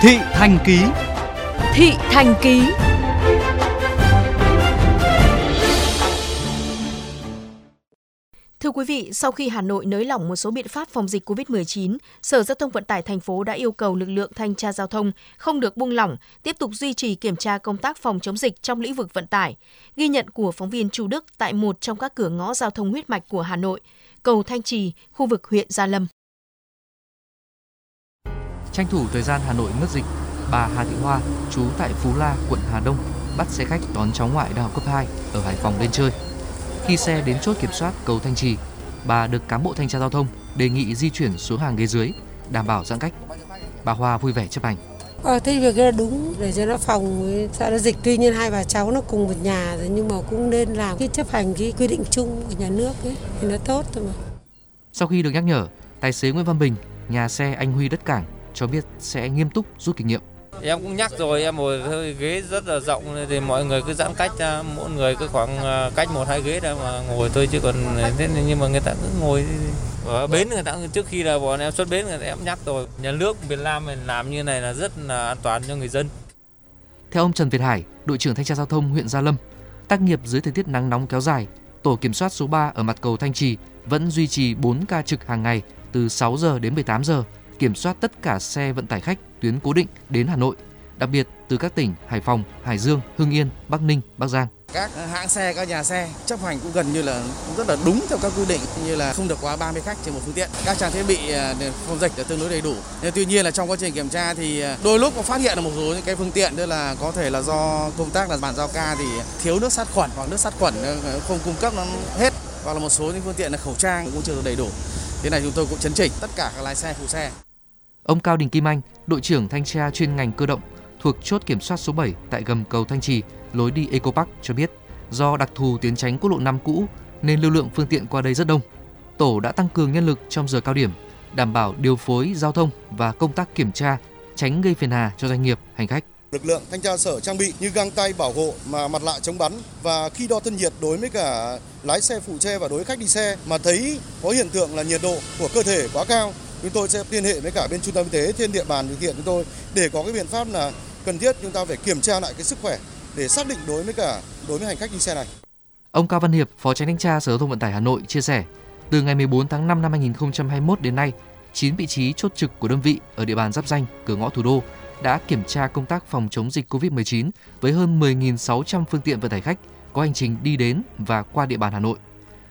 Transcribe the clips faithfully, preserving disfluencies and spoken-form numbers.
Thị Thanh Ký. Thị Thanh Ký. Thưa quý vị, sau khi Hà Nội nới lỏng một số biện pháp phòng dịch covid mười chín, Sở Giao thông Vận tải thành phố đã yêu cầu lực lượng thanh tra giao thông không được buông lỏng, tiếp tục duy trì kiểm tra công tác phòng chống dịch trong lĩnh vực vận tải. Ghi nhận của phóng viên Chu Đức tại một trong các cửa ngõ giao thông huyết mạch của Hà Nội, cầu Thanh Trì, khu vực huyện Gia Lâm. Tranh thủ thời gian Hà Nội ngớt dịch, bà Hà Thị Hoa, trú tại Phú La, quận Hà Đông, bắt xe khách đón cháu ngoại đại học cấp hai ở Hải Phòng lên chơi. Khi xe đến chốt kiểm soát cầu Thanh Trì, bà được cán bộ thanh tra giao thông đề nghị di chuyển xuống hàng ghế dưới, đảm bảo giãn cách. Bà Hoa vui vẻ chấp hành. Ờ, thế việc là đúng để cho nó phòng sợ nó dịch. Tuy nhiên hai bà cháu nó cùng một nhà rồi, nhưng mà cũng nên làm cái chấp hành cái quy định chung của nhà nước ấy, thì nó tốt thôi mà. Sau khi được nhắc nhở, tài xế Nguyễn Văn Bình, nhà xe Anh Huy Đất Cảng cho biết sẽ nghiêm túc rút kinh nghiệm. Em cũng nhắc rồi, em ngồi ghế rất là rộng thì mọi người cứ giãn cách, mỗi người cứ khoảng cách một hai ghế ra mà ngồi thôi, chứ còn thế nhưng mà người ta cứ ngồi ở bến, người ta trước khi là bọn em xuất bến người ta em nhắc rồi. Nhà nước Việt Nam mình làm như này là rất là an toàn cho người dân. Theo ông Trần Việt Hải, đội trưởng thanh tra giao thông huyện Gia Lâm, tác nghiệp dưới thời tiết nắng nóng kéo dài, tổ kiểm soát số ba ở mặt cầu Thanh Trì vẫn duy trì bốn ca trực hàng ngày từ sáu giờ đến mười tám giờ. Kiểm soát tất cả xe vận tải khách tuyến cố định đến Hà Nội, đặc biệt từ các tỉnh Hải Phòng, Hải Dương, Hưng Yên, Bắc Ninh, Bắc Giang. Các hãng xe, các nhà xe chấp hành cũng gần như là cũng rất là đúng theo các quy định, như là không được quá ba mươi khách trên một phương tiện. Các trang thiết bị phòng dịch đã tương đối đầy đủ. Nhưng tuy nhiên là trong quá trình kiểm tra thì đôi lúc có phát hiện là một số những cái phương tiện đó là có thể là do công tác là bàn giao ca thì thiếu nước sát khuẩn hoặc nước sát khuẩn không cung cấp nó hết, hoặc là một số những phương tiện là khẩu trang cũng chưa được đầy đủ. Thế này chúng tôi cũng chấn chỉnh tất cả các lái xe, phụ xe. Ông Cao Đình Kim Anh, đội trưởng thanh tra chuyên ngành cơ động thuộc chốt kiểm soát số bảy tại gầm cầu Thanh Trì, lối đi Eco Park cho biết, do đặc thù tiến tránh quốc lộ năm cũ nên lưu lượng phương tiện qua đây rất đông. Tổ đã tăng cường nhân lực trong giờ cao điểm, đảm bảo điều phối giao thông và công tác kiểm tra, tránh gây phiền hà cho doanh nghiệp, hành khách. Lực lượng thanh tra sở trang bị như găng tay bảo hộ mà mặt nạ chống bắn, và khi đo thân nhiệt đối với cả lái xe, phụ xe và đối khách đi xe mà thấy có hiện tượng là nhiệt độ của cơ thể quá cao, chúng tôi sẽ liên hệ với cả bên trung tâm y tế trên địa bàn thực hiện chúng tôi để có cái biện pháp là cần thiết chúng ta phải kiểm tra lại cái sức khỏe để xác định đối với cả đối với hành khách đi xe này. Ông Cao Văn Hiệp, Phó Chánh thanh tra Sở Giao thông Vận tải Hà Nội chia sẻ, từ ngày mười bốn tháng năm năm hai nghìn không trăm hai mươi mốt đến nay, chín vị trí chốt trực của đơn vị ở địa bàn giáp ranh, cửa ngõ thủ đô đã kiểm tra công tác phòng chống dịch covid mười chín với hơn mười nghìn sáu trăm phương tiện vận tải khách có hành trình đi đến và qua địa bàn Hà Nội.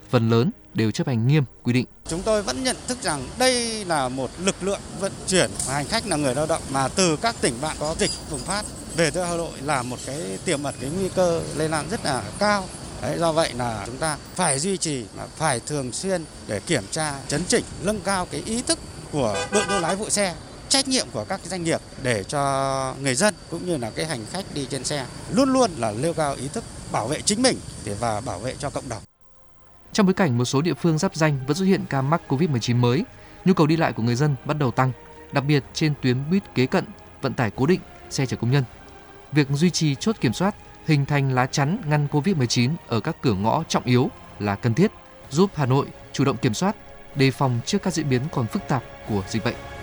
Phần lớn đều chấp hành nghiêm quy định. Chúng tôi vẫn nhận thức rằng đây là một lực lượng vận chuyển hành khách là người lao động mà từ các tỉnh bạn có dịch bùng phát về tới Hà Nội là một cái tiềm ẩn cái nguy cơ lây lan rất là cao. Đấy, do vậy là chúng ta phải duy trì, phải thường xuyên để kiểm tra, chấn chỉnh, nâng cao cái ý thức của đội đô lái phụ xe, trách nhiệm của các doanh nghiệp để cho người dân cũng như là cái hành khách đi trên xe luôn luôn là nêu cao ý thức bảo vệ chính mình và bảo vệ cho cộng đồng. Trong bối cảnh một số địa phương giáp ranh vẫn xuất hiện ca mắc covid mười chín mới, nhu cầu đi lại của người dân bắt đầu tăng, đặc biệt trên tuyến buýt kế cận, vận tải cố định, xe chở công nhân. Việc duy trì chốt kiểm soát, hình thành lá chắn ngăn covid mười chín ở các cửa ngõ trọng yếu là cần thiết, giúp Hà Nội chủ động kiểm soát, đề phòng trước các diễn biến còn phức tạp của dịch bệnh.